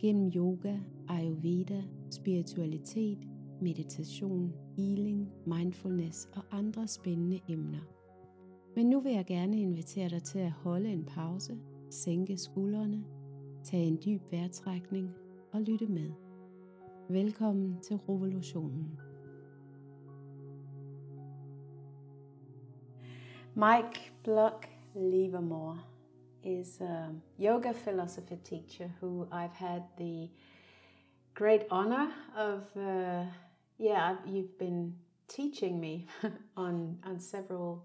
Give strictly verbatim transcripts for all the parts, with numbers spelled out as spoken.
gennem yoga, ayurveda, spiritualitet, meditation, healing, mindfulness og andre spændende emner. Men nu vil jeg gerne invitere dig til at holde en pause, sænke skuldrene, tage en dyb vejrtrækning og lytte med. Velkommen til revolutionen. Mike Block Livermore is a yoga philosophy teacher who I've had the great honor of, uh, yeah, you've been teaching me on, on several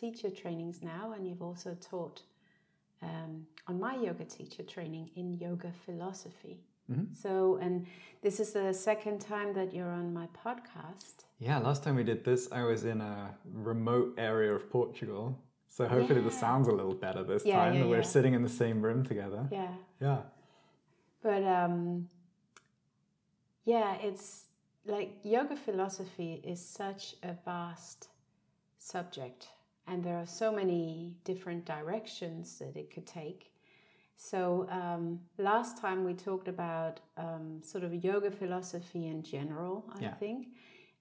teacher trainings now, and you've also taught um, on my yoga teacher training in yoga philosophy. Mm-hmm. So, and this is the second time that you're on my podcast. Yeah, last time we did this, I was in a remote area of Portugal. So hopefully yeah. The sound's a little better this yeah, time. Yeah, that we're yeah. sitting in the same room together. Yeah. Yeah. But um, yeah, it's like yoga philosophy is such a vast subject, and there are so many different directions that it could take. So um, last time we talked about um, sort of yoga philosophy in general, I yeah. think.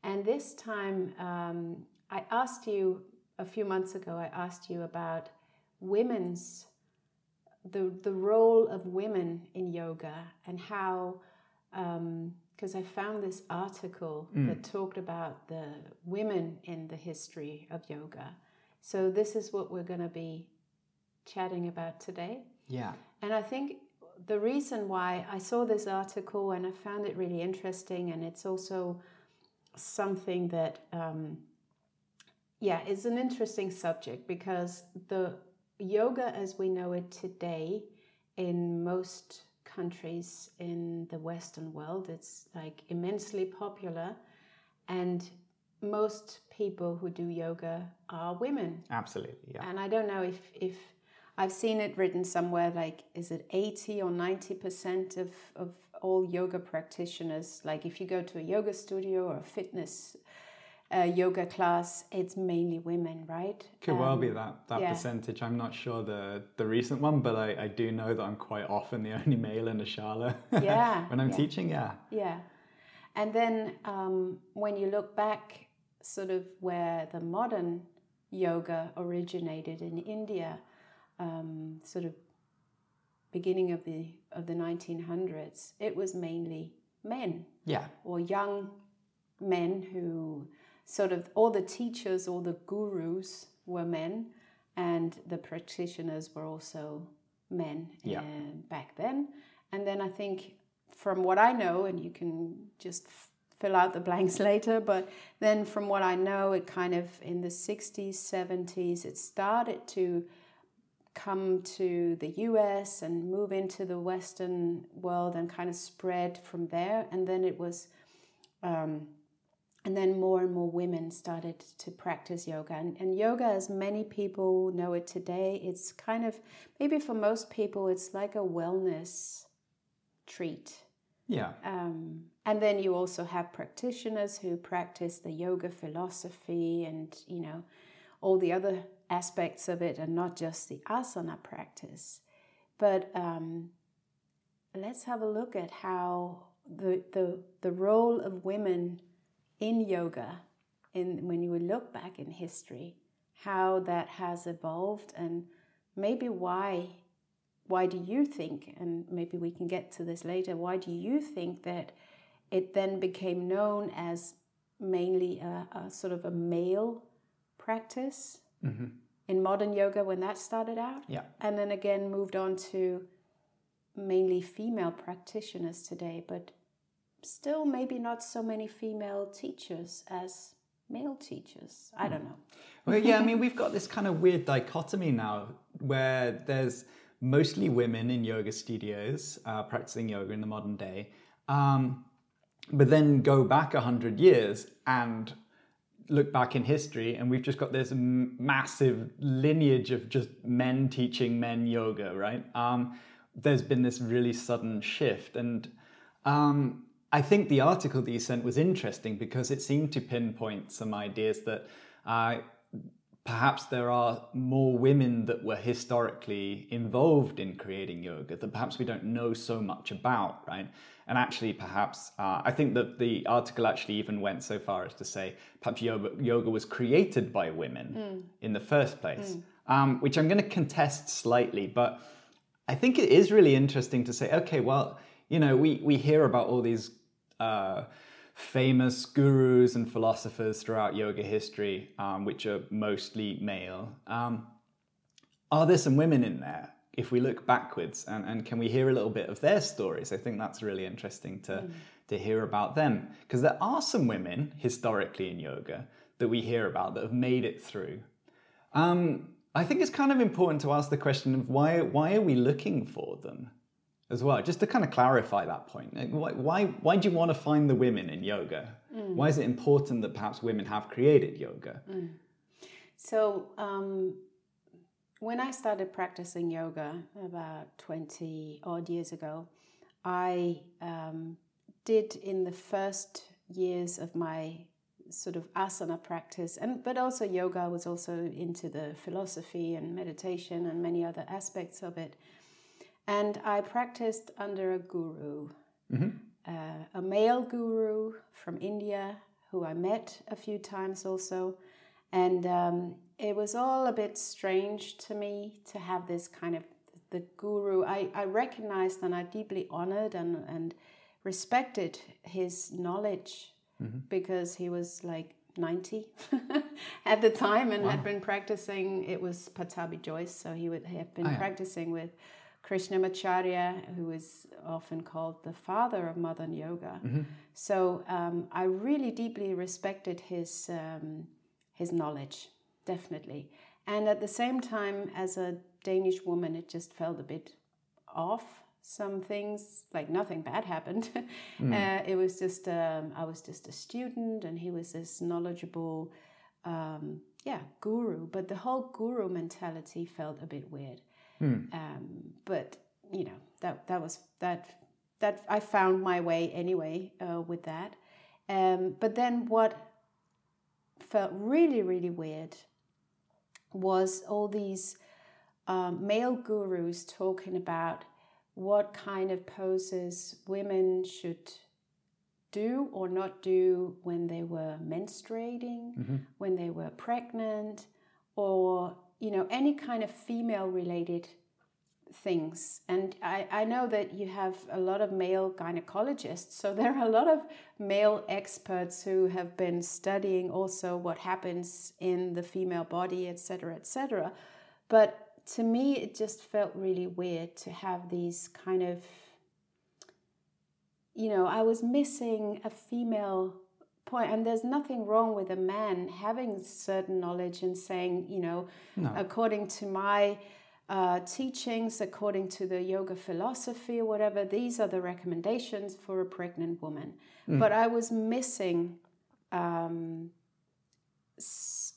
And this time um, I asked you, a few months ago, I asked you about women's, the the role of women in yoga, and how, because um, I found this article mm. that talked about the women in the history of yoga. So this is what we're going to be chatting about today. Yeah. And I think the reason why I saw this article and I found it really interesting, and it's also something that... Um, Yeah, it's an interesting subject, because the yoga as we know it today in most countries in the Western world, it's like immensely popular, and most people who do yoga are women. Absolutely, yeah. And I don't know if, if I've seen it written somewhere, like is it eighty or ninety percent of, of all yoga practitioners, like if you go to a yoga studio or a fitness Uh, yoga class, it's mainly women, right? Could um, well be that that yeah. percentage. I'm not sure the the recent one, but I, I do know that I'm quite often the only male in a shala. Yeah. when I'm yeah. teaching, yeah. Yeah. And then um, when you look back, sort of where the modern yoga originated in India, um, sort of beginning of the of the nineteen hundreds, it was mainly men. Yeah. Or young men who... Sort of all the teachers, all the gurus were men, and the practitioners were also men yeah. uh, back then. And then I think, from what I know, and you can just f- fill out the blanks later, but then from what I know, it kind of in the sixties, seventies, it started to come to the U S and move into the Western world and kind of spread from there. And then it was... Um, And then more and more women started to practice yoga. And, and yoga, as many people know it today, it's kind of, maybe for most people, it's like a wellness treat. Yeah. Um, and then you also have practitioners who practice the yoga philosophy and, you know, all the other aspects of it, and not just the asana practice. But um, let's have a look at how the the, the role of women... in yoga, in when you look back in history, how that has evolved, and maybe why why do you think, and maybe we can get to this later, why do you think that it then became known as mainly a, a sort of a male practice mm-hmm. in modern yoga when that started out? Yeah. And then again moved on to mainly female practitioners today, but still maybe not so many female teachers as male teachers. I don't know. Well, yeah, I mean, we've got this kind of weird dichotomy now where there's mostly women in yoga studios uh, practicing yoga in the modern day. Um, but then go back one hundred years and look back in history, and we've just got this m- massive lineage of just men teaching men yoga, right? Um, there's been this really sudden shift. And um, I think the article that you sent was interesting because it seemed to pinpoint some ideas that uh, perhaps there are more women that were historically involved in creating yoga that perhaps we don't know so much about, right? And actually, perhaps, uh, I think that the article actually even went so far as to say perhaps yoga, yoga was created by women mm. in the first place, mm. um, which I'm going to contest slightly. But I think it is really interesting to say, okay, well, you know, we, we hear about all these uh, famous gurus and philosophers throughout yoga history, um, which are mostly male. Um, are there some women in there? If we look backwards, and, and can we hear a little bit of their stories? I think that's really interesting to, mm. to hear about them. Because there are some women historically in yoga that we hear about that have made it through. Um, I think it's kind of important to ask the question of why, why are we looking for them as well? Just to kind of clarify that point. Like why, why, why do you want to find the women in yoga? Mm. Why is it important that perhaps women have created yoga? Mm. So... Um... When I started practicing yoga about twenty odd years ago, I um, did in the first years of my sort of asana practice, and but also yoga, I was also into the philosophy and meditation and many other aspects of it. And I practiced under a guru, mm-hmm. uh, a male guru from India who I met a few times also. And um, it was all a bit strange to me to have this kind of the guru. I, I recognized and I deeply honored and, and respected his knowledge mm-hmm. because he was like ninety at the time and wow. had been practicing. It was Pattabhi Jois, so he would have been oh, yeah. practicing with Krishnamacharya, who is often called the father of modern yoga. Mm-hmm. So um, I really deeply respected his um, his knowledge. Definitely. And at the same time, as a Danish woman, it just felt a bit off. Some things, like nothing bad happened. mm. uh, it was just, um, I was just a student and he was this knowledgeable, um, yeah, guru. But the whole guru mentality felt a bit weird. Mm. Um, but, you know, that, that was, that, that I found my way anyway uh, with that. Um, but then what felt really, really weird was all these um, male gurus talking about what kind of poses women should do or not do when they were menstruating, mm-hmm. when they were pregnant, or, you know, any kind of female-related things. And I, I know that you have a lot of male gynecologists, so there are a lot of male experts who have been studying also what happens in the female body, et cetera, et cetera. But to me, it just felt really weird to have these kind of, you know, I was missing a female point, and there's nothing wrong with a man having certain knowledge and saying, you know, no. according to my Uh, teachings, according to the yoga philosophy or whatever, these are the recommendations for a pregnant woman. Mm. But I was missing um, s-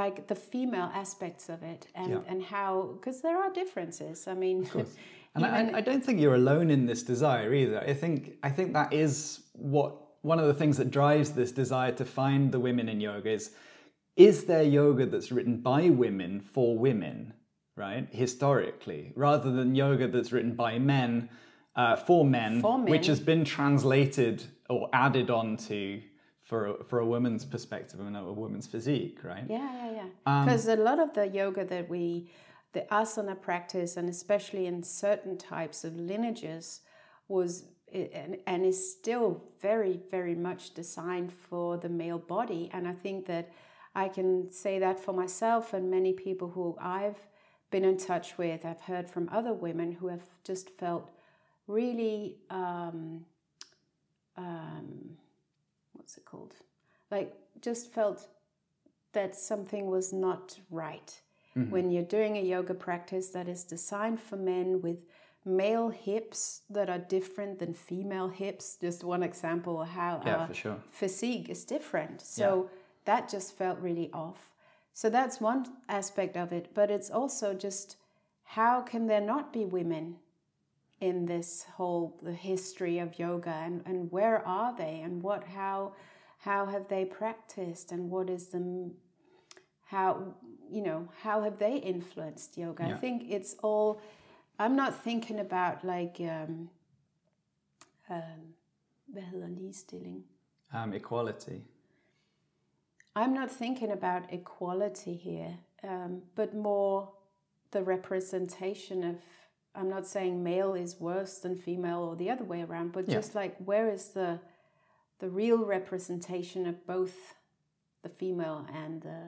like the female aspects of it and, yeah. and how, because there are differences. I mean, and I, I don't think you're alone in this desire either. I think I think that is what one of the things that drives this desire to find the women in yoga is, is there yoga that's written by women for women? Right, historically, rather than yoga that's written by men, uh, for men, for men, which has been translated or added on to for a, for a woman's perspective and a woman's physique, right? Yeah, yeah, yeah. Because um, a lot of the yoga that we, the asana practice, and especially in certain types of lineages, was and, and is still very, very much designed for the male body. And I think that I can say that for myself and many people who I've been in touch with. I've heard from other women who have just felt really, um, um, what's it called? Like just felt that something was not right. Mm-hmm. When you're doing a yoga practice that is designed for men with male hips that are different than female hips, just one example of how yeah, our for sure. physique is different. So yeah. that just felt really off. So that's one aspect of it. But it's also just, how can there not be women in this whole the history of yoga, and, and where are they, and what how how have they practiced, and what is the how you know how have they influenced yoga? Yeah. I think it's all. I'm not thinking about like um, um, hvad hedder ligestilling? Um, equality. I'm not thinking about equality here, um, but more the representation of. I'm not saying male is worse than female or the other way around, but yeah. just like where is the the real representation of both the female and the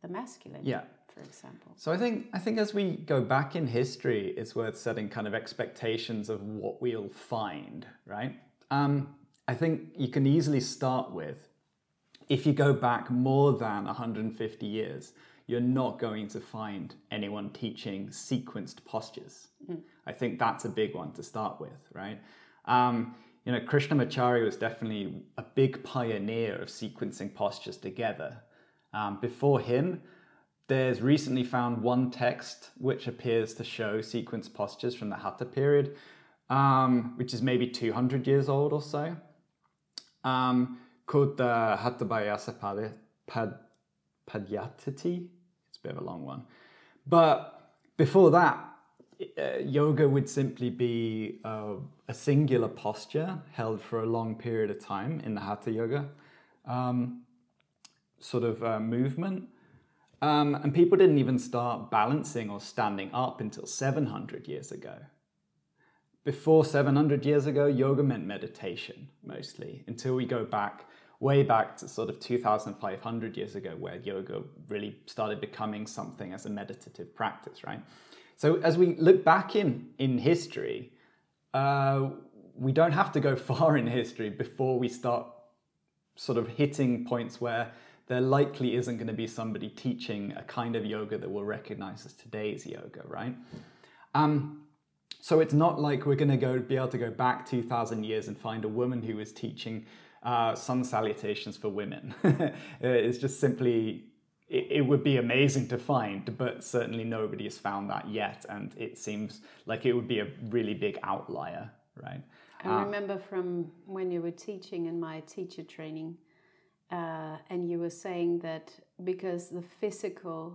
the masculine, yeah. for example. So I think I think as we go back in history, it's worth setting kind of expectations of what we'll find, right? Um, I think you can easily start with, if you go back more than one hundred fifty years, you're not going to find anyone teaching sequenced postures. Mm. I think that's a big one to start with, right? Um, you know, Krishnamacharya was definitely a big pioneer of sequencing postures together. Um, before him, there's recently found one text which appears to show sequenced postures from the Hatha period, um, which is maybe two hundred years old or so, um, called the Hatha Bayasa Padhyatthi. It's a bit of a long one. But before that, uh, yoga would simply be uh, a singular posture held for a long period of time in the Hatha yoga um, sort of uh, movement. Um, and people didn't even start balancing or standing up until seven hundred years ago. Before seven hundred years ago, yoga meant meditation mostly, until we go back way back to sort of two thousand five hundred years ago, where yoga really started becoming something as a meditative practice, right? So as we look back in, in history, uh, we don't have to go far in history before we start sort of hitting points where there likely isn't going to be somebody teaching a kind of yoga that we'll recognize as today's yoga, right? Um, so it's not like we're going to go be able to go back two thousand years and find a woman who is teaching Uh, sun salutations for women. It's just simply, it, it would be amazing to find, but certainly nobody has found that yet. And it seems like it would be a really big outlier, right? I um, remember from when you were teaching in my teacher training, uh, and you were saying that because the physical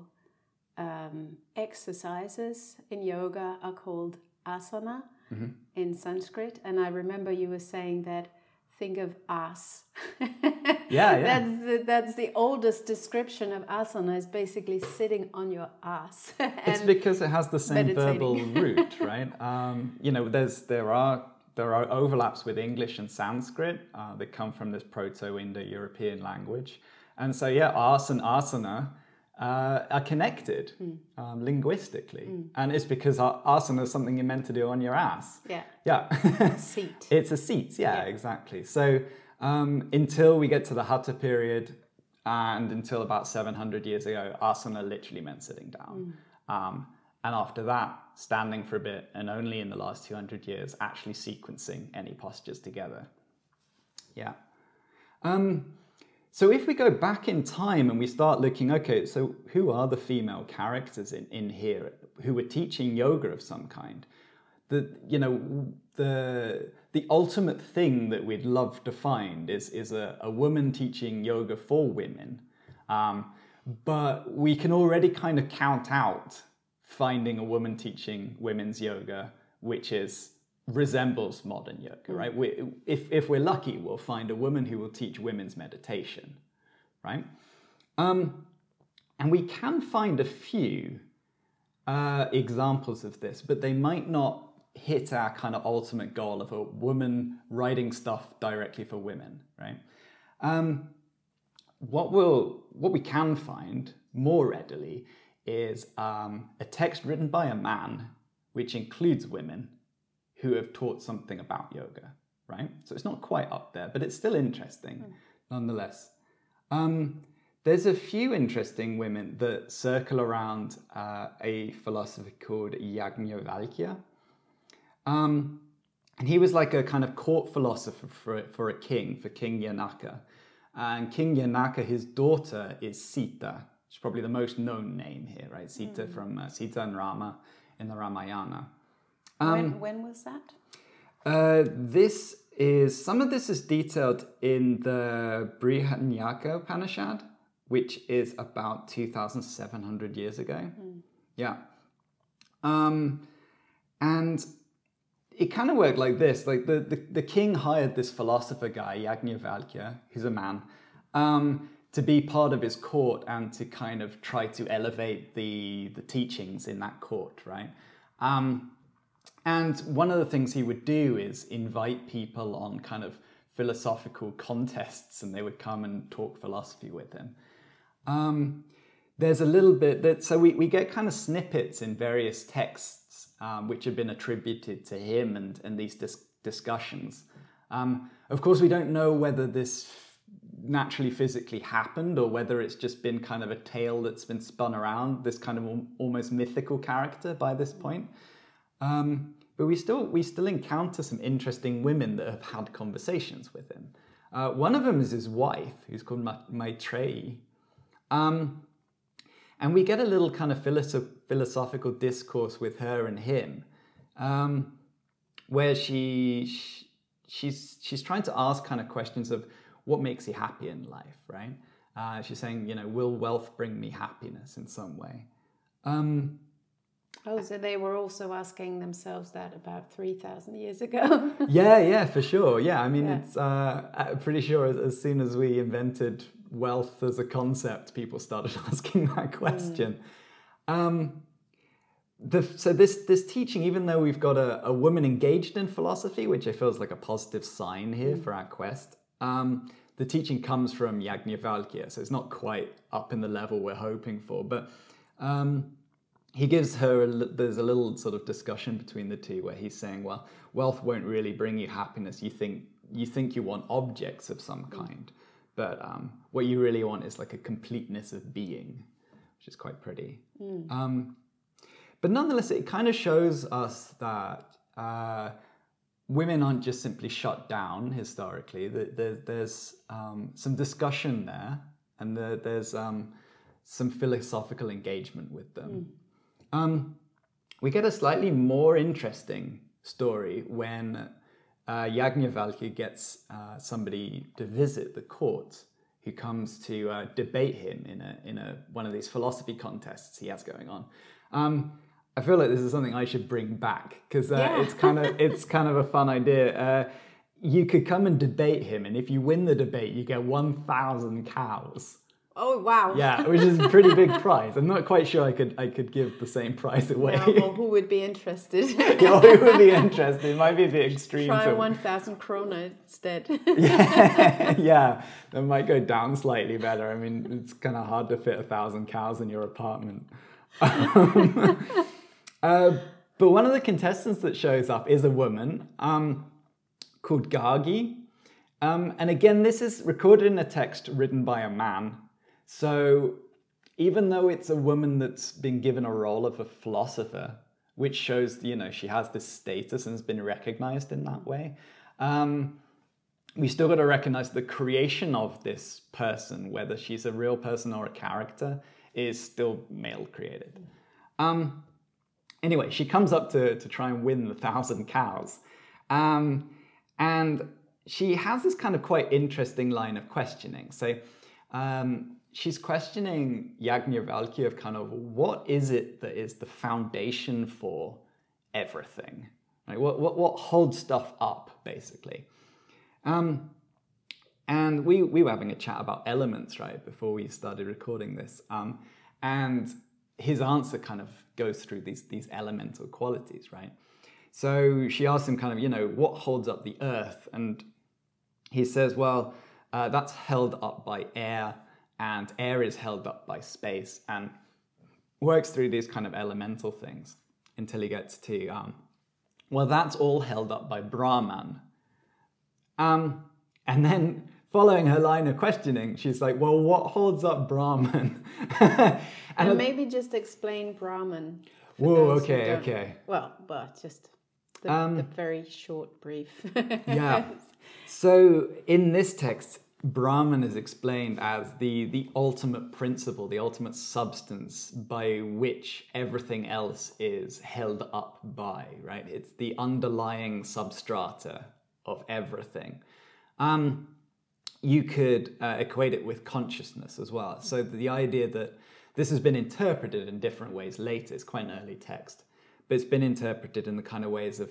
um, exercises in yoga are called asana mm-hmm. in Sanskrit. And I remember you were saying that think of as. yeah, yeah. That's the, that's the oldest description of asana, is basically sitting on your ass. It's because it has the same meditating. Verbal root, right? Um, you know, there's there are there are overlaps with English and Sanskrit uh, that come from this Proto-Indo-European language, and so yeah, as and asana uh, are connected mm. um, linguistically, mm. and it's because asana is something you're meant to do on your ass. Yeah. Yeah. Seat. It's a seat, yeah, yeah. exactly. So um, until we get to the Hatha period and until about seven hundred years ago, asana literally meant sitting down. Mm. Um, and after that, standing for a bit, and only in the last two hundred years, actually sequencing any postures together. Yeah. Um, so if we go back in time and we start looking, okay, so who are the female characters in, in here who were teaching yoga of some kind? The, you know, the the ultimate thing that we'd love to find is is a, a woman teaching yoga for women, um, but we can already kind of count out finding a woman teaching women's yoga, which is resembles modern yoga, right? We, if if we're lucky, we'll find a woman who will teach women's meditation, right? Um, and we can find a few uh, examples of this, but they might not hit our kind of ultimate goal of a woman writing stuff directly for women, right? Um, what we'll, what we can find more readily is um, a text written by a man, which includes women who have taught something about yoga, right? So it's not quite up there, but it's still interesting mm. nonetheless. Um, There's a few interesting women that circle around uh, a philosopher called Yajnavalkya. Um, and he was like a kind of court philosopher for, for a king, for King Janaka. And King Janaka, his daughter is Sita. She's probably the most known name here, right? Sita mm. from uh, Sita and Rama in the Ramayana. Um, when, when was that? Uh, this is, some of this is detailed in the Brihadaranyaka Upanishad, which is about two thousand seven hundred years ago. Mm. Yeah. Um, and it kind of worked like this. Like the, the, the king hired this philosopher guy, Yajnavalkya, who's a man, um, to be part of his court and to kind of try to elevate the, the teachings in that court, right? Um, and one of the things he would do is invite people on kind of philosophical contests, and they would come and talk philosophy with him. Um, there's a little bit that, so we, we get kind of snippets in various texts um, which have been attributed to him and, and these dis- discussions. Um, of course, we don't know whether this f- naturally physically happened or whether it's just been kind of a tale that's been spun around, this kind of al- almost mythical character by this point. Um, But we still we still encounter some interesting women that have had conversations with him. Uh, one of them is his wife, who's called Ma- Maitreyi. Um, and we get a little kind of philosoph- philosophical discourse with her and him, um, where she, she she's she's trying to ask kind of questions of what makes you happy in life, right? Uh, she's saying, you know, will wealth bring me happiness in some way? Um, Oh, so they were also asking themselves that about three thousand years ago. yeah, yeah, for sure. Yeah, I mean, yeah. it's uh, I'm pretty sure as, as soon as we invented wealth as a concept, people started asking that question. Mm. Um, the, so this this teaching, even though we've got a, a woman engaged in philosophy, which I feel is like a positive sign here mm. for our quest, um, the teaching comes from Yajnavalkya, so it's not quite up in the level we're hoping for, but... Um, He gives her, a, there's a little sort of discussion between the two where he's saying, well, wealth won't really bring you happiness. You think you think you want objects of some kind, but um, what you really want is like a completeness of being, which is quite pretty. Mm. Um, but nonetheless, it kind of shows us that uh, women aren't just simply shut down historically. There, there's um, some discussion there, and there, there's um, some philosophical engagement with them. Mm. Um, we get a slightly more interesting story when uh, Yajnavalkya gets uh, somebody to visit the court who comes to uh, debate him in a in a one of these philosophy contests he has going on. Um, I feel like this is something I should bring back because uh, yeah. it's kind of it's kind of a fun idea. Uh, you could come and debate him, and if you win the debate, you get one thousand cows. Oh wow! Yeah, which is a pretty big prize. I'm not quite sure I could I could give the same prize away. No, well, who would be interested? yeah, who would be interested? It might be the extreme. Try of... one thousand krona instead. yeah, yeah, that might go down slightly better. I mean, it's kind of hard to fit a thousand cows in your apartment. Um, uh, but one of the contestants that shows up is a woman um, called Gargi, um, and again, this is recorded in a text written by a man. So even though it's a woman that's been given a role of a philosopher, which shows, you know, she has this status and has been recognized in that way, um, we still got to recognize the creation of this person, whether she's a real person or a character, is still male created. Um, anyway, she comes up to, to try and win the thousand cows. Um, and she has this kind of quite interesting line of questioning. So um, she's questioning Yajnavalkya of kind of what is it that is the foundation for everything? Right? What, what, what holds stuff up, basically? Um, and we, we were having a chat about elements, right, before we started recording this. Um, and his answer kind of goes through these, these elemental qualities, right? So she asks him kind of, you know, what holds up the earth? And he says, well, uh, that's held up by air, and air is held up by space, and works through these kind of elemental things until he gets to, um, well, that's all held up by Brahman. Um, and then following her line of questioning, she's like, well, what holds up Brahman? and, and maybe just explain Brahman. Whoa, okay, okay. Well, but just the, um, the very short brief. Yeah. So in this text, Brahman is explained as the, the ultimate principle, the ultimate substance by which everything else is held up by, right? It's the underlying substrata of everything. Um, you could uh, equate it with consciousness as well. So the idea that this has been interpreted in different ways later, it's quite an early text, but it's been interpreted in the kind of ways of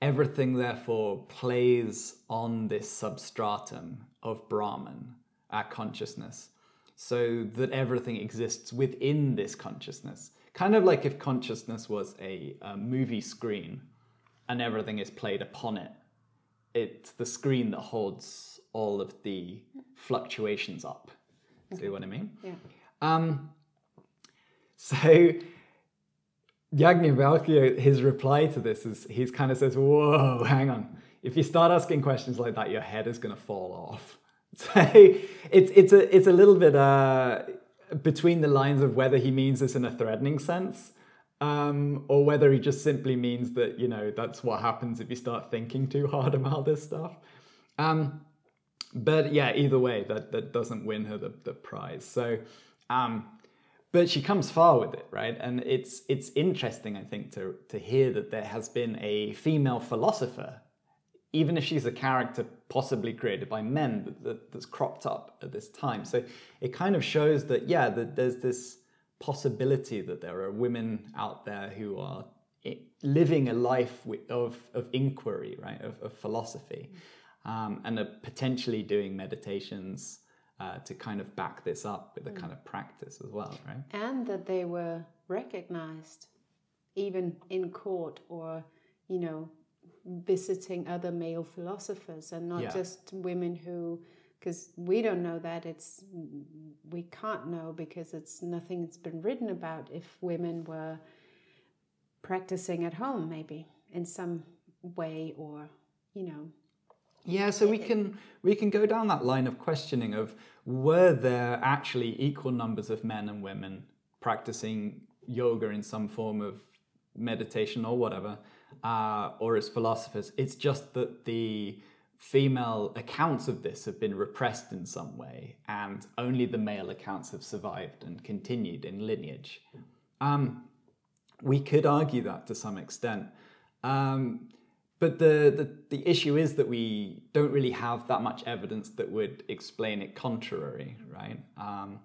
everything therefore plays on this substratum of Brahman, our consciousness, so that everything exists within this consciousness. Kind of like if consciousness was a, a movie screen and everything is played upon it. It's the screen that holds all of the fluctuations up. Okay. See what I mean? Yeah. Um, so... Yajnavalkya, his reply to this is, he's kind of says, whoa, hang on. If you start asking questions like that, your head is going to fall off. So it's it's a it's a little bit uh, between the lines of whether he means this in a threatening sense um, or whether he just simply means that, you know, that's what happens if you start thinking too hard about this stuff. Um, but yeah, either way, that, that doesn't win her the, the prize. So... Um, But she comes far with it, right? And it's it's interesting, I think, to, to hear that there has been a female philosopher, even if she's a character possibly created by men, that, that, that's cropped up at this time. So it kind of shows that, yeah, that there's this possibility that there are women out there who are living a life of, of inquiry, right, of, of philosophy, um, and are potentially doing meditations Uh, to kind of back this up with a kind of practice as well, right? And that they were recognized, even in court or, you know, visiting other male philosophers and not yeah. just women who, because we don't know that, it's, we can't know because it's nothing that's been written about if women were practicing at home maybe in some way or, you know, yeah, so we can we can go down that line of questioning of were there actually equal numbers of men and women practicing yoga in some form of meditation or whatever, uh, or as philosophers. It's just that the female accounts of this have been repressed in some way, and only the male accounts have survived and continued in lineage. Um, we could argue that to some extent. Um, But the, the, the issue is that we don't really have that much evidence that would explain it contrary, right? Um,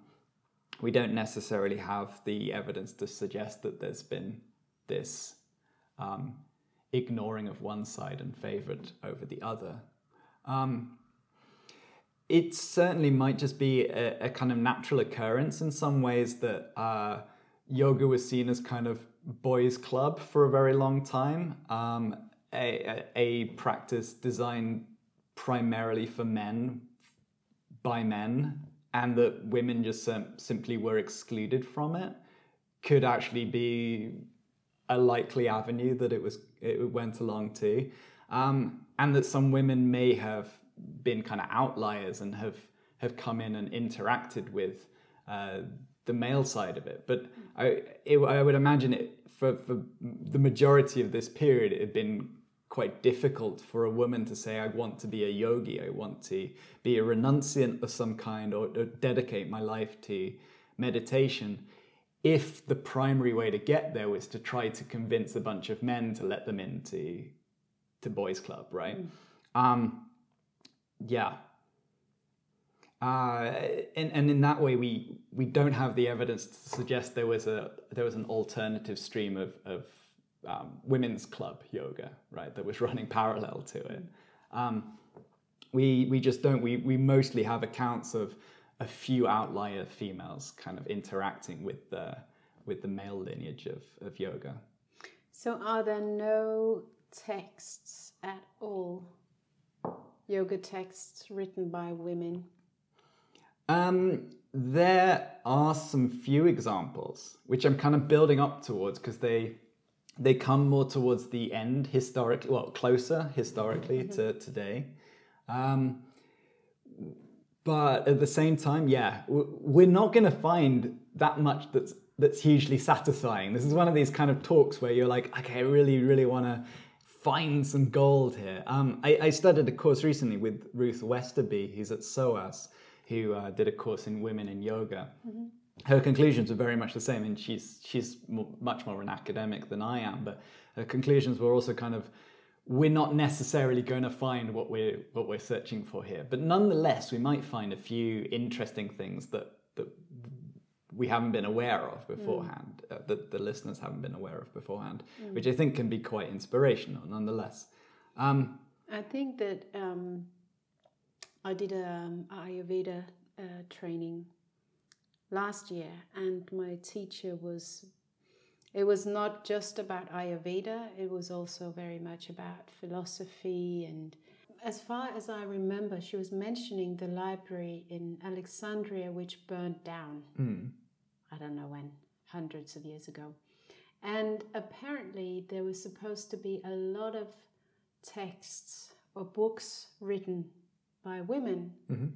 we don't necessarily have the evidence to suggest that there's been this um, ignoring of one side and favored over the other. Um, it certainly might just be a, a kind of natural occurrence in some ways that uh, yoga was seen as kind of boys' club for a very long time. Um, A, a practice designed primarily for men, by men, and that women just sim- simply were excluded from it, could actually be a likely avenue that it was it went along to, um, and that some women may have been kind of outliers and have have come in and interacted with uh, the male side of it. But I it, I would imagine it for for the majority of this period it had been quite difficult for a woman to say, I want to be a yogi, I want to be a renunciant of some kind, or, or dedicate my life to meditation, if the primary way to get there was to try to convince a bunch of men to let them into to boys' club, right? Mm. Um, yeah. Uh, and, and in that way, we we don't have the evidence to suggest there was a there was an alternative stream of, of Um, women's club yoga, right, that was running parallel to it. Um, we we just don't, we we mostly have accounts of a few outlier females kind of interacting with the with the male lineage of, of yoga. So are there no texts at all, yoga texts written by women? Um, there are some few examples, which I'm kind of building up towards because they... They come more towards the end historically, well, closer historically to today. Um, But at the same time, yeah, we're not going to find that much that's that's hugely satisfying. This is one of these kind of talks where you're like, okay, I really, really want to find some gold here. Um, I, I started a course recently with Ruth Westerby, who's at S O A S, who uh, did a course in women in yoga. Mm-hmm. Her conclusions were very much the same, and she's she's more, much more an academic than I am, but her conclusions were also kind of, we're not necessarily going to find what we're what we're searching for here, but nonetheless we might find a few interesting things that that we haven't been aware of beforehand, mm. uh, that the listeners haven't been aware of beforehand, mm. which I think can be quite inspirational nonetheless. Um, I think that um, I did an Ayurveda uh, training last year, and my teacher was, it was not just about Ayurveda, it was also very much about philosophy. And as far as I remember, she was mentioning the library in Alexandria, which burned down, mm. I don't know when, hundreds of years ago. And apparently there was supposed to be a lot of texts or books written by women. Mm-hmm.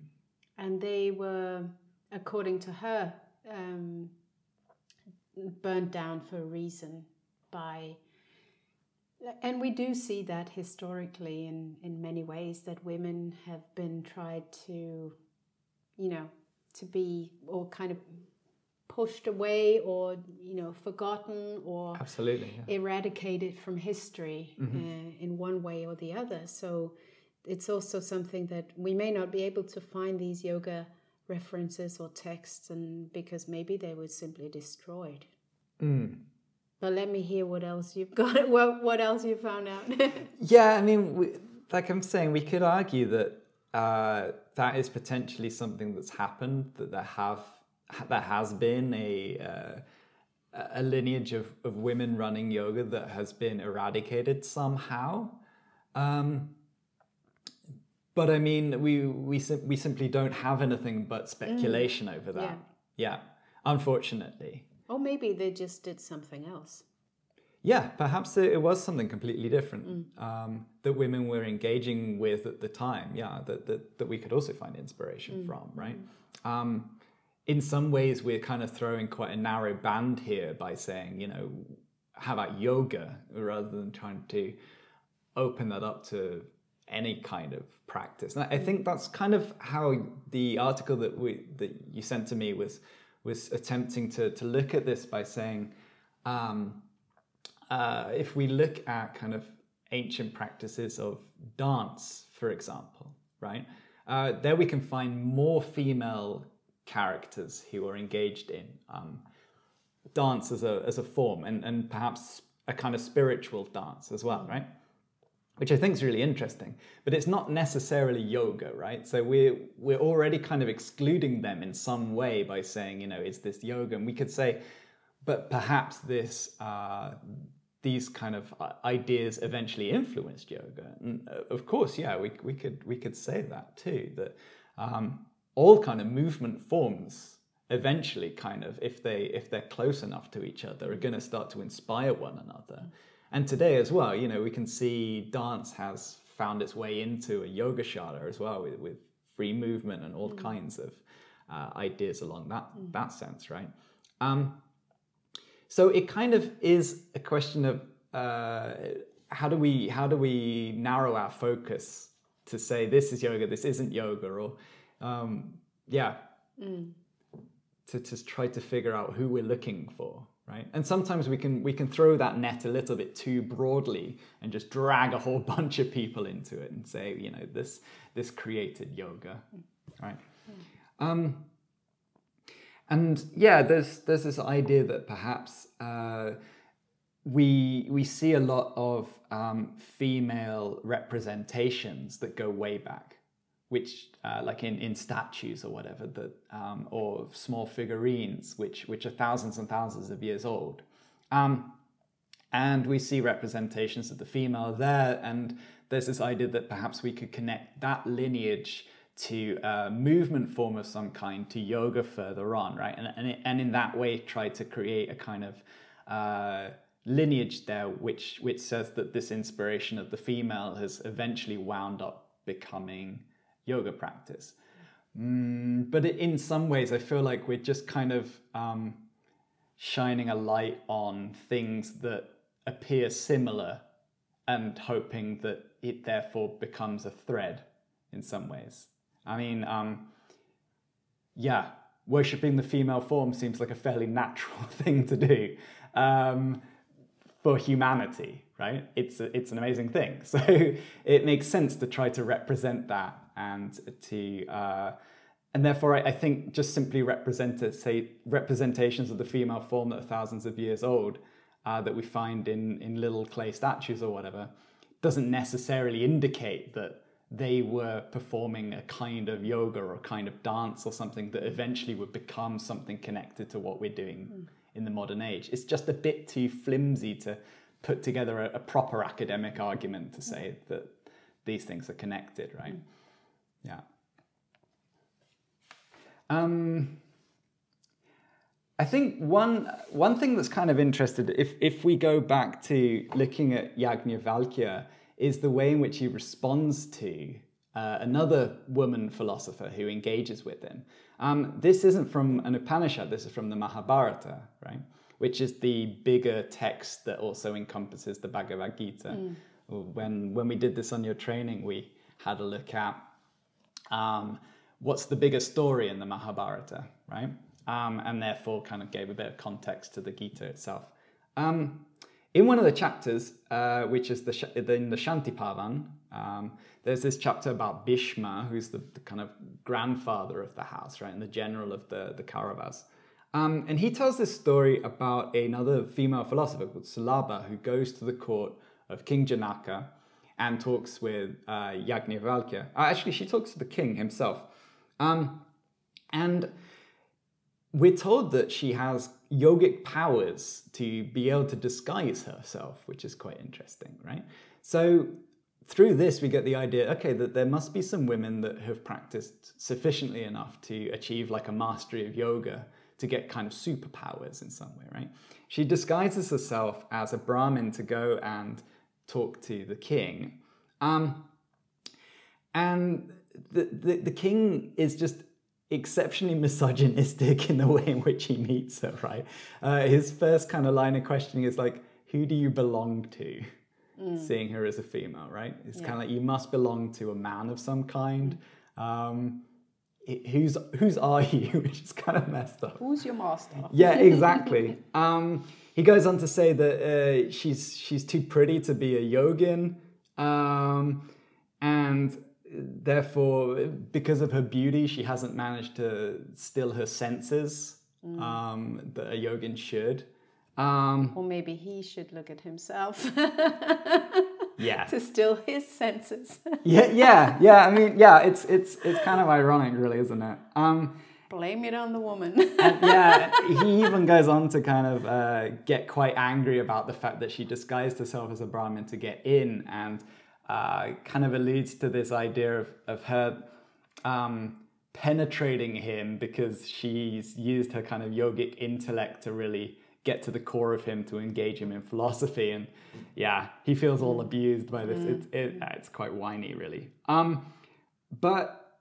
And they were, according to her, um, burned down for a reason by... And we do see that historically in, in many ways, that women have been tried to, you know, to be or kind of pushed away or, you know, forgotten or absolutely, yeah. eradicated from history, mm-hmm. uh, in one way or the other. So it's also something that we may not be able to find these yoga references or texts, and because maybe they were simply destroyed. Mm. But let me hear what else you've got. What what else you found out? Yeah, I mean, we, like I'm saying, we could argue that uh, that is potentially something that's happened. That there have there has been a uh, a lineage of, of women running yoga that has been eradicated somehow. Um, but I mean, we we we simply don't have anything but speculation mm. over that. Yeah, yeah, unfortunately. Or maybe they just did something else. Yeah, perhaps it was something completely different mm. um, that women were engaging with at the time, yeah, that that, that we could also find inspiration mm. from, right? Mm. Um, in some ways, we're kind of throwing quite a narrow band here by saying, you know, how about yoga, rather than trying to open that up to any kind of practice. And I think that's kind of how the article that we that you sent to me was... was attempting to, to look at this by saying, um, uh, if we look at kind of ancient practices of dance, for example, right? Uh, there we can find more female characters who are engaged in um, dance as a as a form, and, and perhaps a kind of spiritual dance as well, right? Which I think is really interesting, but it's not necessarily yoga, right? So we're, we're already kind of excluding them in some way by saying, you know, is this yoga? And we could say, but perhaps this uh, these kind of ideas eventually influenced yoga. And of course, yeah, we we could we could say that too, that um, all kind of movement forms eventually kind of, if they if they're close enough to each other, are going to start to inspire one another. And today as well, you know, we can see dance has found its way into a yogacara as well, with, with free movement and all mm. kinds of uh, ideas along that mm. that sense, right? Um, so it kind of is a question of uh, how do we how do we narrow our focus to say this is yoga, this isn't yoga, or um, yeah, mm. to to try to figure out who we're looking for. Right, and sometimes we can we can throw that net a little bit too broadly and just drag a whole bunch of people into it and say, you know, this this created yoga, right? Yeah. Um, and yeah, there's there's this idea that perhaps uh, we we see a lot of um, female representations that go way back, which uh, like in, in statues or whatever, that um, or small figurines, which which are thousands and thousands of years old. Um, and we see representations of the female there, and there's this idea that perhaps we could connect that lineage to a movement form of some kind, to yoga further on, right? And and, it, and in that way try to create a kind of uh, lineage there, which, which says that this inspiration of the female has eventually wound up becoming yoga practice. Mm, but it, in some ways, I feel like we're just kind of um, shining a light on things that appear similar and hoping that it therefore becomes a thread in some ways. I mean, um, yeah, worshipping the female form seems like a fairly natural thing to do um, for humanity, right? It's a, it's an amazing thing. So it makes sense to try to represent that and to... Uh, and therefore, I, I think just simply represent it, say, representations of the female form that are thousands of years old uh, that we find in, in little clay statues or whatever doesn't necessarily indicate that they were performing a kind of yoga or a kind of dance or something that eventually would become something connected to what we're doing mm. in the modern age. It's just a bit too flimsy to put together a, a proper academic argument to say mm. that these things are connected, right? Mm. Yeah. Um, I think one one thing that's kind of interested, if if we go back to looking at Yajnavalkya, is the way in which he responds to uh, another woman philosopher who engages with him. Um, this isn't from an Upanishad, this is from the Mahabharata, right? Which is the bigger text that also encompasses the Bhagavad Gita. Mm. When, when we did this on your training, we had a look at um, what's the bigger story in the Mahabharata, right? Um, and therefore kind of gave a bit of context to the Gita itself. Um, In one of the chapters, uh, which is the sh- in the Shanti Parvan, um, there's this chapter about Bhishma, who's the, the kind of grandfather of the house, right, and the general of the, the Kauravas. Um, and he tells this story about another female philosopher called Sulabha, who goes to the court of King Janaka and talks with uh, Yajnavalkya. Uh, actually, she talks to the king himself. Um, and we're told that she has yogic powers to be able to disguise herself, which is quite interesting, right? So through this, we get the idea, okay, that there must be some women that have practiced sufficiently enough to achieve like a mastery of yoga to get kind of superpowers in some way, right? She disguises herself as a Brahmin to go and talk to the king. Um, and the, the, the king is just exceptionally misogynistic in the way in which he meets her, right? Uh, his first kind of line of questioning is like, who do you belong to? Mm. Seeing her as a female, right? It's yeah. kind of like, you must belong to a man of some kind. Um, it, who's, who's are you? Which is kind of messed up. Who's your master? Yeah, exactly. um, he goes on to say that uh, she's, she's too pretty to be a yogin. Um, and... Therefore, because of her beauty, she hasn't managed to still her senses mm. um, that a yogin should. Um, or maybe he should look at himself. yeah. To still his senses. yeah, yeah, yeah. I mean, yeah. It's it's it's kind of ironic, really, isn't it? Um, Blame it on the woman. and, yeah. He even goes on to kind of uh, get quite angry about the fact that she disguised herself as a Brahmin to get in and. Uh, kind of alludes to this idea of, of her um, penetrating him because she's used her kind of yogic intellect to really get to the core of him, to engage him in philosophy. And yeah, he feels all abused by this. It's, it, it's quite whiny, really. Um, but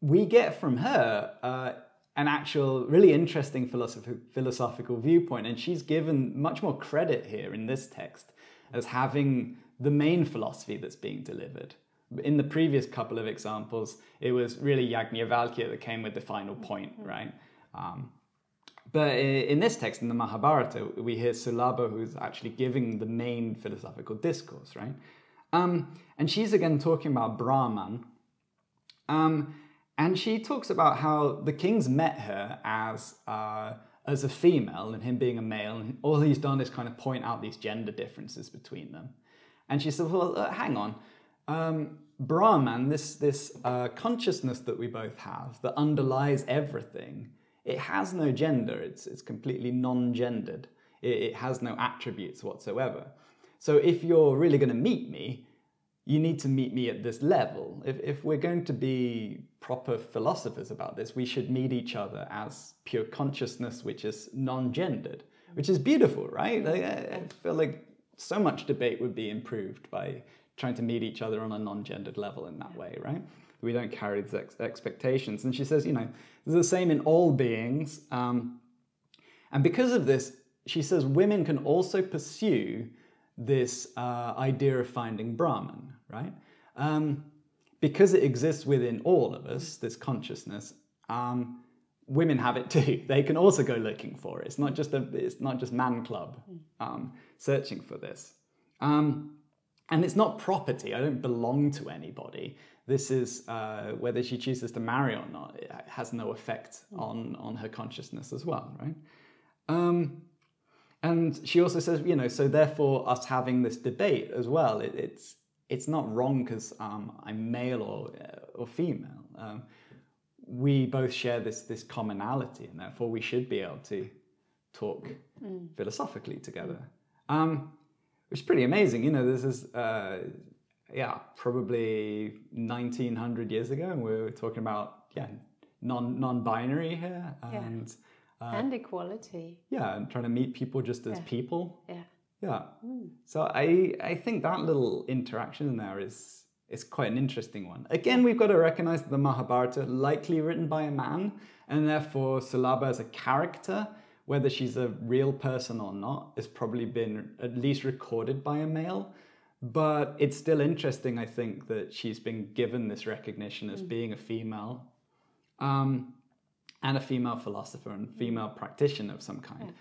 we get from her uh, an actual really interesting philosoph- philosophical viewpoint. And she's given much more credit here in this text as having the main philosophy that's being delivered. In the previous couple of examples, it was really Yajnavalkya that came with the final point, right? Um, but in this text, in the Mahabharata, we hear Sulabha, who's actually giving the main philosophical discourse, right? Um, and she's again talking about Brahman. Um, and she talks about how the king's met her as uh, as a female and him being a male. And all he's done is kind of point out these gender differences between them. And she said, well, uh, hang on, um, Brahman, this, this uh, consciousness that we both have that underlies everything, it has no gender, it's, it's completely non-gendered, it, it has no attributes whatsoever. So if you're really going to meet me, you need to meet me at this level. If, if we're going to be proper philosophers about this, we should meet each other as pure consciousness, which is non-gendered, which is beautiful, right? Like, I, I feel like... so much debate would be improved by trying to meet each other on a non-gendered level in that way, right? that we don't carry these ex- expectations. And she says, you know, this is the same in all beings. Um, and because of this, she says women can also pursue this uh, idea of finding Brahman, right? Um, because it exists within all of us, this consciousness, um, women have it too. They can also go looking for it. It's not just a, it's not just man club um, searching for this. Um, and it's not property. I don't belong to anybody. This is, uh, whether she chooses to marry or not, it has no effect on, on her consciousness as well, right? Um, and she also says, you know, so therefore us having this debate as well, it, it's, it's not wrong because um, I'm male or, or female. Um, we both share this, this commonality, and therefore we should be able to talk mm. philosophically together. Um, which is pretty amazing. You know, this is, uh, yeah, probably nineteen hundred years ago, and we were talking about, yeah, non, non-binary here. And, yeah. uh, and equality. Yeah, and trying to meet people just as yeah. people. Yeah. Yeah. Mm. So I, I think that little interaction in there is, is quite an interesting one. Again, we've got to recognize that the Mahabharata likely written by a man, and therefore Sulabha as a character, whether she's a real person or not, has probably been at least recorded by a male. But it's still interesting, I think, that she's been given this recognition as mm. being a female, um, and a female philosopher and female mm. practitioner of some kind. Yeah.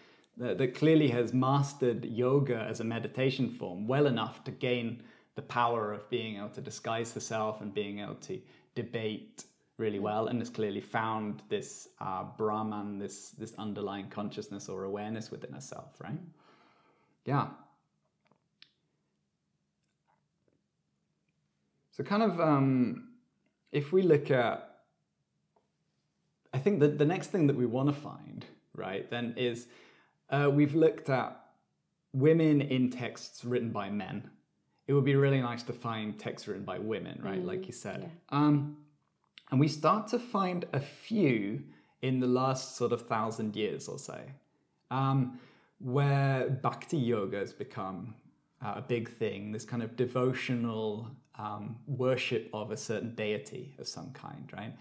That clearly has mastered yoga as a meditation form well enough to gain the power of being able to disguise herself and being able to debate really well, and has clearly found this uh, Brahman, this this underlying consciousness or awareness within herself, right? Yeah. So kind of, um, if we look at, I think that the next thing that we want to find, right, then is... Uh, we've looked at women in texts written by men. It would be really nice to find texts written by women, right? Mm, like you said. Yeah. Um, and we start to find a few in the last sort of thousand years or so, um, where bhakti yoga has become uh, a big thing, this kind of devotional um, worship of a certain deity of some kind, right?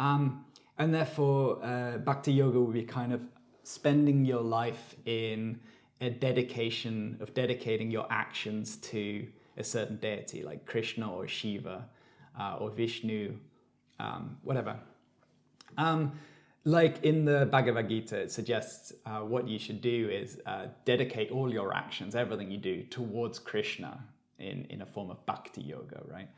Um, and therefore, uh, bhakti yoga would be kind of spending your life in a dedication of dedicating your actions to a certain deity like Krishna or Shiva uh, or Vishnu, um, whatever. Um, like in the Bhagavad Gita, it suggests uh, what you should do is uh, dedicate all your actions, everything you do, towards Krishna in, in a form of bhakti yoga, right?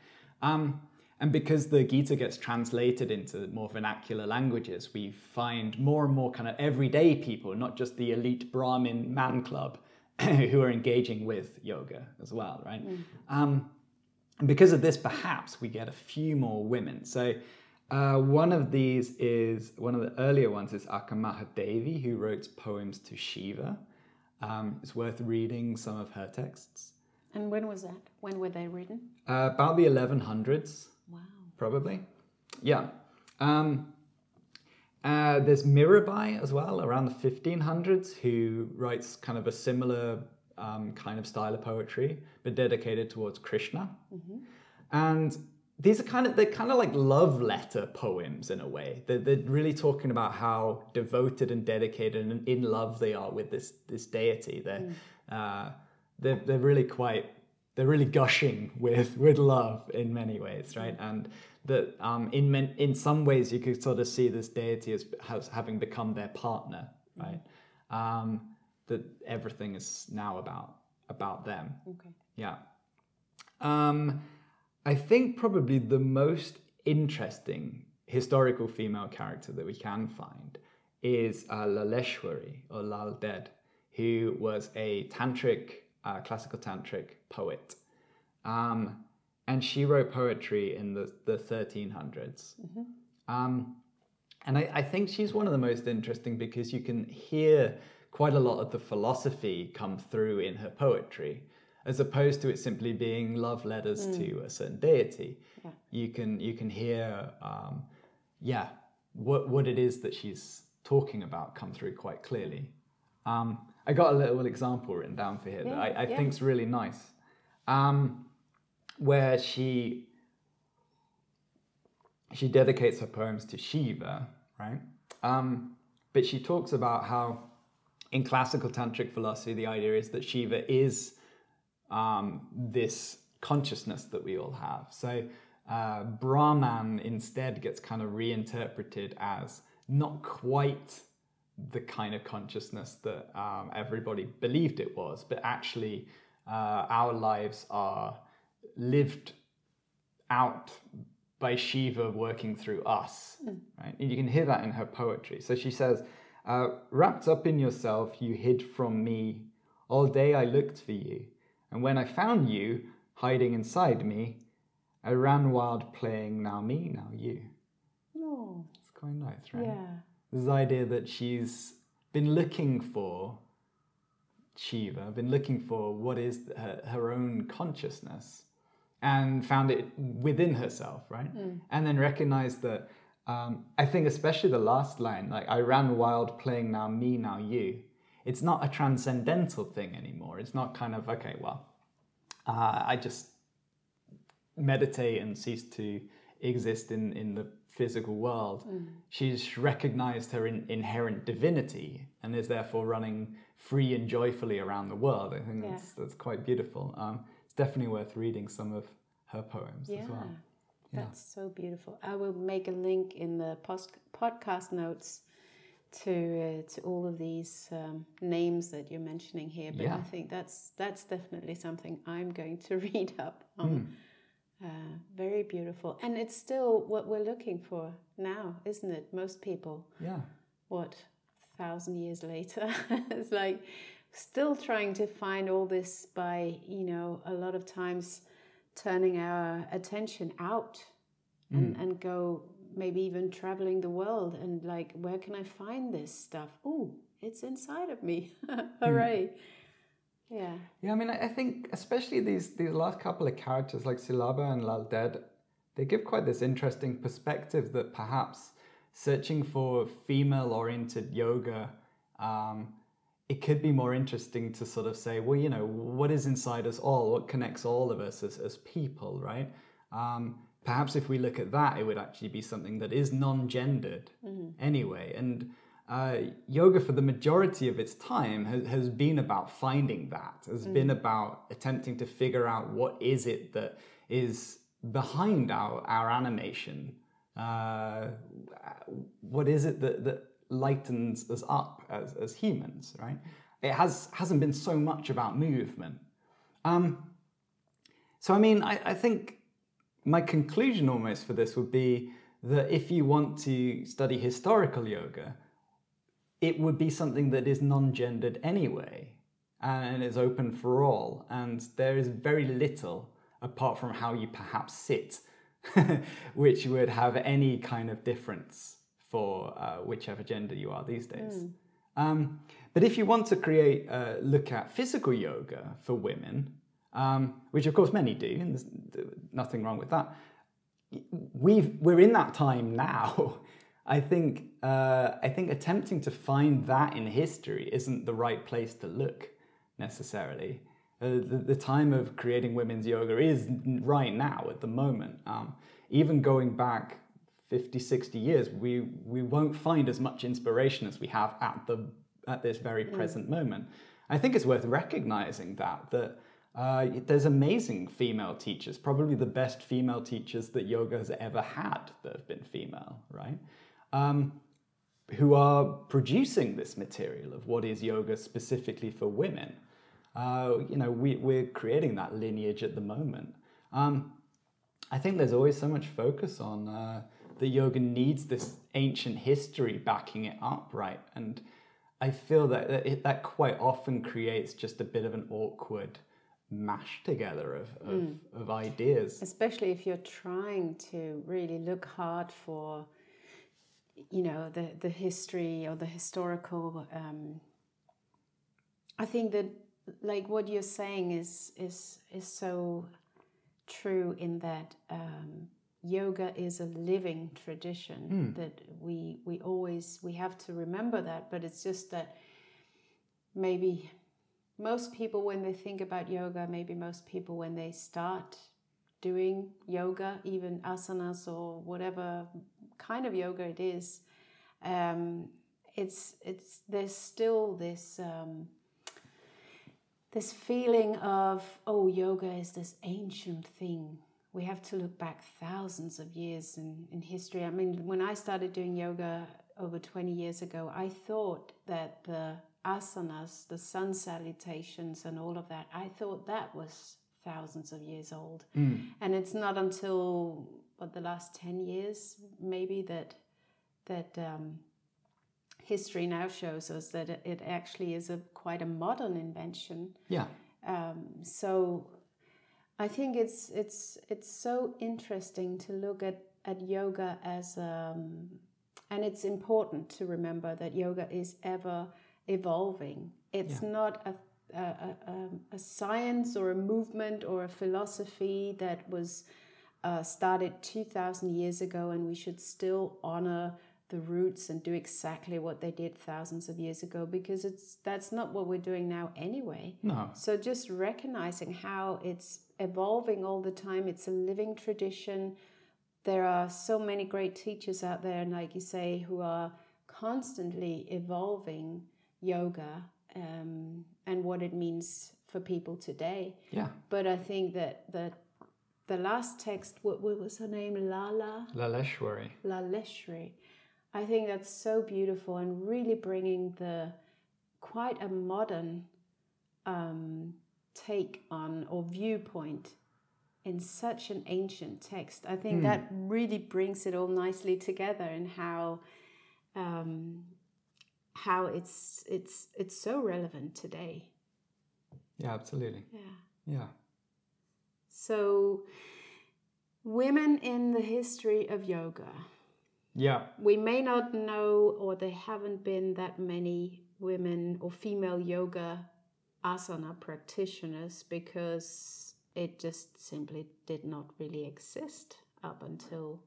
Um, And because the Gita gets translated into more vernacular languages, we find more and more kind of everyday people, not just the elite Brahmin man club, who are engaging with yoga as well, right? Mm. Um, and because of this, perhaps we get a few more women. So uh, one of these is, one of the earlier ones is Akamahadevi, who wrote poems to Shiva. Um, it's worth reading some of her texts. And when was that? When were they written? Uh, about the eleven hundreds. Wow. Probably. Yeah. Um, uh, there's Mirabai as well, around the fifteen hundreds, who writes kind of a similar um, kind of style of poetry, but dedicated towards Krishna. Mm-hmm. And these are kind of, they're kind of like love letter poems in a way. They're, they're really talking about how devoted and dedicated and in love they are with this, this deity. They're, mm. uh, they're, they're really quite... They're really gushing with, with love in many ways, right? And that um, in men, in some ways you could sort of see this deity as, as having become their partner, right? Mm-hmm. Um, that everything is now about about them. Okay. Yeah. Um, I think probably the most interesting historical female character that we can find is uh, Lalleshwari or Lal Ded, who was a tantric. Uh, classical tantric poet, um, and she wrote poetry in the, the thirteen hundreds. Mm-hmm. Um, and I, I think she's one of the most interesting because you can hear quite a lot of the philosophy come through in her poetry, as opposed to it simply being love letters mm. to a certain deity. Yeah. You can you can hear, um, yeah, what what it is that she's talking about come through quite clearly. Um, I got a little example written down for here yeah, that I, I yeah. think is really nice, um, where she she dedicates her poems to Shiva, right? Um, but she talks about how in classical tantric philosophy, the idea is that Shiva is um, this consciousness that we all have. So uh, Brahman instead gets kind of reinterpreted as not quite the kind of consciousness that um, everybody believed it was, but actually uh, our lives are lived out by Shiva working through us, mm. right? And you can hear that in her poetry. So she says, uh, wrapped up in yourself, you hid from me. All day I looked for you. And when I found you hiding inside me, I ran wild playing now me, now you. No. It's quite nice, right? Yeah. This idea that she's been looking for Shiva, been looking for what is her, her own consciousness, and found it within herself, right? Mm. And then recognized that, um, I think especially the last line, like, I ran wild playing now me, now you. It's not a transcendental thing anymore. It's not kind of, okay, well, uh, I just meditate and cease to exist in, in the physical world. Mm. She's recognized her in, inherent divinity and is therefore running free and joyfully around the world. I think yeah. that's, that's quite beautiful. Um, definitely worth reading some of her poems yeah, as well. Yeah, that's so beautiful. I will make a link in the post- podcast notes to uh, to all of these um, names that you're mentioning here. But yeah. I think that's that's definitely something I'm going to read up on. Mm. Uh, very beautiful, and it's still what we're looking for now, isn't it? Most people. Yeah. What, a thousand years later? It's like. Still trying to find all this by, you know, a lot of times turning our attention out and, mm. and go maybe even traveling the world and like, where can I find this stuff? Oh, it's inside of me. Hooray. Mm. Yeah. Yeah, I mean, I think especially these, these last couple of characters like Sulabha and Lalded, they give quite this interesting perspective that perhaps searching for female-oriented yoga... Um, it could be more interesting to sort of say, well, you know, what is inside us all? What connects all of us as, as people, right? Um, perhaps if we look at that, it would actually be something that is non-gendered mm-hmm. anyway. And uh, yoga for the majority of its time has, has been about finding that, has mm-hmm. been about attempting to figure out what is it that is behind our, our animation? Uh, what is it that... that lightens us up as, as humans, right? It has, hasn't been so much about movement. Um, so, I mean, I, I think my conclusion almost for this would be that if you want to study historical yoga, it would be something that is non-gendered anyway, and is open for all. And there is very little, apart from how you perhaps sit, which would have any kind of difference for uh, whichever gender you are these days. Mm. Um, but if you want to create a look at physical yoga for women, um, which of course many do, and there's nothing wrong with that, we've, we're in that time now. I think uh, I think attempting to find that in history isn't the right place to look, necessarily. Uh, the, the time of creating women's yoga is right now, at the moment. Um, even going back fifty, sixty years, we we won't find as much inspiration as we have at the at this very present mm. moment. I think it's worth recognizing that, that uh, there's amazing female teachers, probably the best female teachers that yoga has ever had that have been female, right? Um, who are producing this material of what is yoga specifically for women. Uh, you know, we, we're creating that lineage at the moment. Um, I think there's always so much focus on... Uh, that yoga needs this ancient history backing it up, right? And I feel that it, that quite often creates just a bit of an awkward mash together of of, mm. of ideas. Especially if you're trying to really look hard for, you know, the, the history or the historical. Um, I think that like what you're saying is is is so true in that. Um, Yoga is a living tradition mm. that we we always we have to remember that, but it's just that maybe most people when they think about yoga, maybe most people when they start doing yoga, even asanas or whatever kind of yoga it is, um, it's it's there's still this um, this feeling of, oh, yoga is this ancient thing. We have to look back thousands of years in, in history. I mean, when I started doing yoga over twenty years ago, I thought that the asanas, the sun salutations and all of that, I thought that was thousands of years old. Mm. And it's not until, what, the last ten years maybe that that um, history now shows us that it actually is a quite a modern invention. Yeah. Um, so I think it's it's it's so interesting to look at, at yoga as um, and it's important to remember that yoga is ever evolving. It's yeah. not a, a, a, a science or a movement or a philosophy that was uh, started two thousand years ago, and we should still honor the roots and do exactly what they did thousands of years ago, because it's that's not what we're doing now anyway. No. So just recognizing how it's evolving all the time. It's a living tradition. There are so many great teachers out there, and like you say, who are constantly evolving yoga um, and what it means for people today. Yeah. But I think that that the last text, what, what was her name? Lala? Lalleshwari. Lalleshwari. I think that's so beautiful, and really bringing the quite a modern um, take on or viewpoint in such an ancient text. I think mm. that really brings it all nicely together, and how... Um, how it's it's it's so relevant today. Yeah, absolutely. Yeah. Yeah. So, women in the history of yoga. Yeah. We may not know, or there haven't been that many women or female yoga asana practitioners, because it just simply did not really exist up until...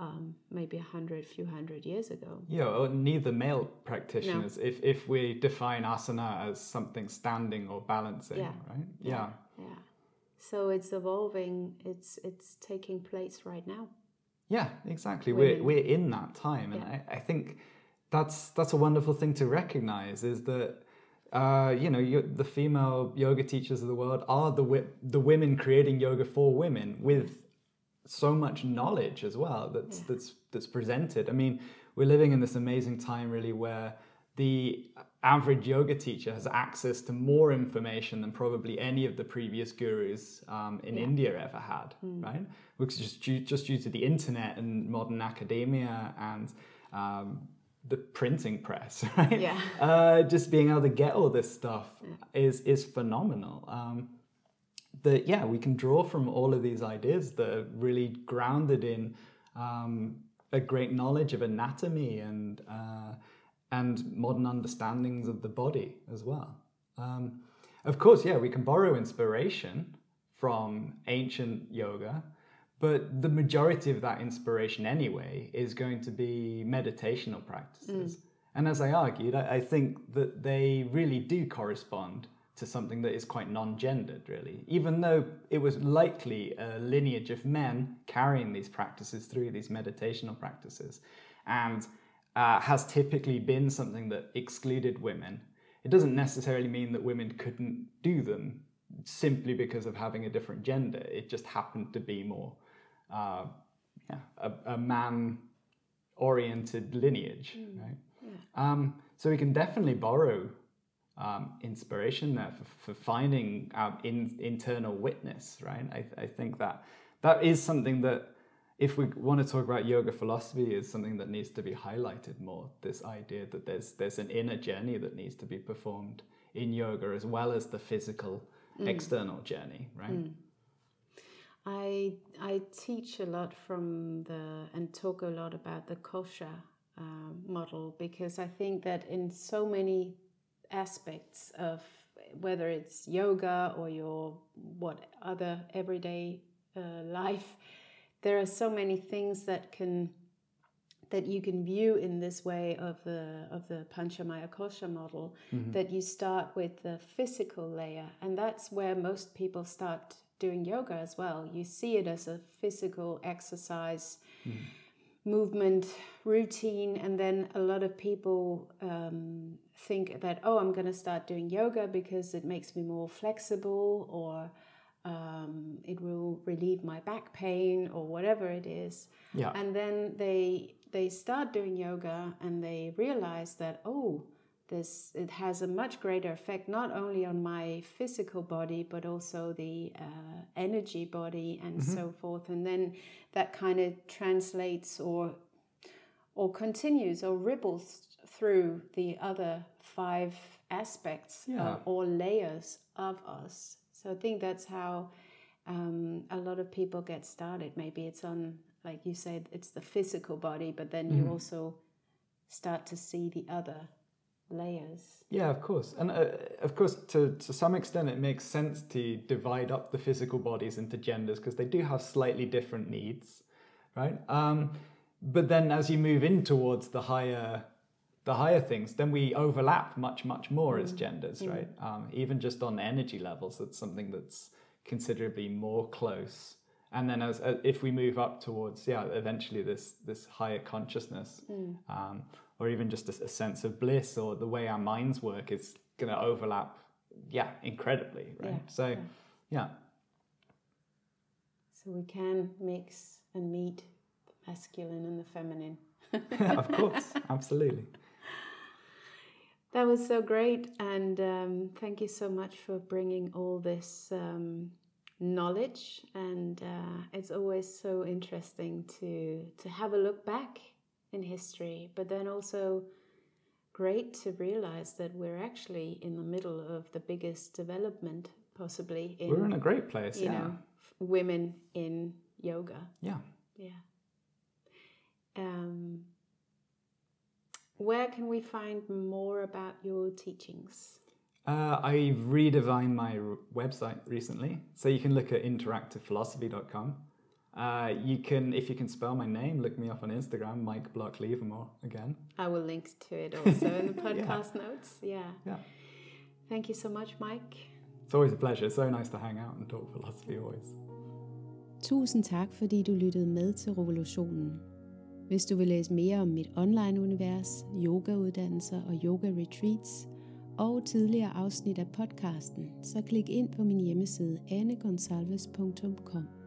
Um, maybe a hundred, few hundred years ago. Yeah, or neither male practitioners. No. If if we define asana as something standing or balancing, yeah. right? Yeah. yeah, yeah. So it's evolving. It's it's taking place right now. Yeah, exactly. Women. We're we're in that time, and yeah. I, I think that's that's a wonderful thing to recognize. Is that uh, you know you, the female yoga teachers of the world are the wi- the women creating yoga for women with so much knowledge as well that's yeah. that's that's presented. I mean, we're living in this amazing time really where the average yoga teacher has access to more information than probably any of the previous gurus um, in yeah. India ever had, mm. right? Which is just due, just due to the internet and modern academia and um, the printing press, right? Yeah. Uh, just being able to get all this stuff yeah. is is phenomenal. Um, That yeah, we can draw from all of these ideas that are really grounded in um, a great knowledge of anatomy and uh, and modern understandings of the body as well. Um, of course, yeah, we can borrow inspiration from ancient yoga, but the majority of that inspiration anyway is going to be meditational practices. Mm. And as I argued, I, I think that they really do correspond to something that is quite non-gendered, really, even though it was likely a lineage of men carrying these practices through, these meditational practices, and uh, has typically been something that excluded women. It doesn't necessarily mean that women couldn't do them simply because of having a different gender. It just happened to be more uh, yeah, a, a man-oriented lineage, mm. right? Yeah. Um, so we can definitely borrow Um, inspiration there for, for finding um, in, internal witness, right? I, I think that that is something that, if we want to talk about yoga philosophy, is something that needs to be highlighted more. This idea that there's there's an inner journey that needs to be performed in yoga as well as the physical mm. external journey, right? Mm. I I teach a lot from the and talk a lot about the kosha uh, model, because I think that in so many aspects of whether it's yoga or your what other everyday uh, life, there are so many things that can that you can view in this way of the of the Panchamaya Kosha model, mm-hmm. that you start with the physical layer, and that's where most people start doing yoga as well. You see it as a physical exercise, mm. movement, routine, and then a lot of people um, think that, oh, I'm going to start doing yoga because it makes me more flexible, or um, it will relieve my back pain, or whatever it is. Yeah. And then they they start doing yoga and they realize that, oh, this it has a much greater effect not only on my physical body but also the uh, energy body and mm-hmm. so forth, and then that kind of translates or or continues or ripples through the other five aspects yeah. uh, or layers of us. So I think that's how um, a lot of people get started. Maybe it's on, like you said, it's the physical body, but then mm-hmm. you also start to see the other layers. Yeah, of course. And uh, of course, to, to some extent, it makes sense to divide up the physical bodies into genders because they do have slightly different needs, right? Um, but then as you move in towards the higher the higher things, then we overlap much, much more mm. as genders, yeah. right? Um, even just on energy levels, that's something that's considerably more close. And then as uh, if we move up towards, yeah, eventually this this higher consciousness, mm. um, or even just a, a sense of bliss, or the way our minds work is going to overlap, yeah, incredibly, right? Yeah, so, yeah. yeah. So we can mix and meet the masculine and the feminine. Of course, absolutely. That was so great, and um, thank you so much for bringing all this um, knowledge. And uh, it's always so interesting to to have a look back in history, but then also great to realize that we're actually in the middle of the biggest development possibly in, we're in a great place, you yeah. know, women in yoga. Yeah. Yeah. Um, where can we find more about your teachings? Uh, I redesigned my website recently, so you can look at interactive philosophy dot com. Uh, you can, if you can spell my name, look me up on Instagram, Mike Block Livermore again. I will link to it also in the podcast yeah. notes. Yeah. Yeah. Thank you so much, Mike. It's always a pleasure. It's so nice to hang out and talk philosophy always. Tusind tak, fordi du lyttede med til Revolutionen. Hvis du vil læse mere om mit online-univers, yogauddannelser og yoga-retreats og tidligere afsnit af podcasten, så klik ind på min hjemmeside anne gonçalves punktum com.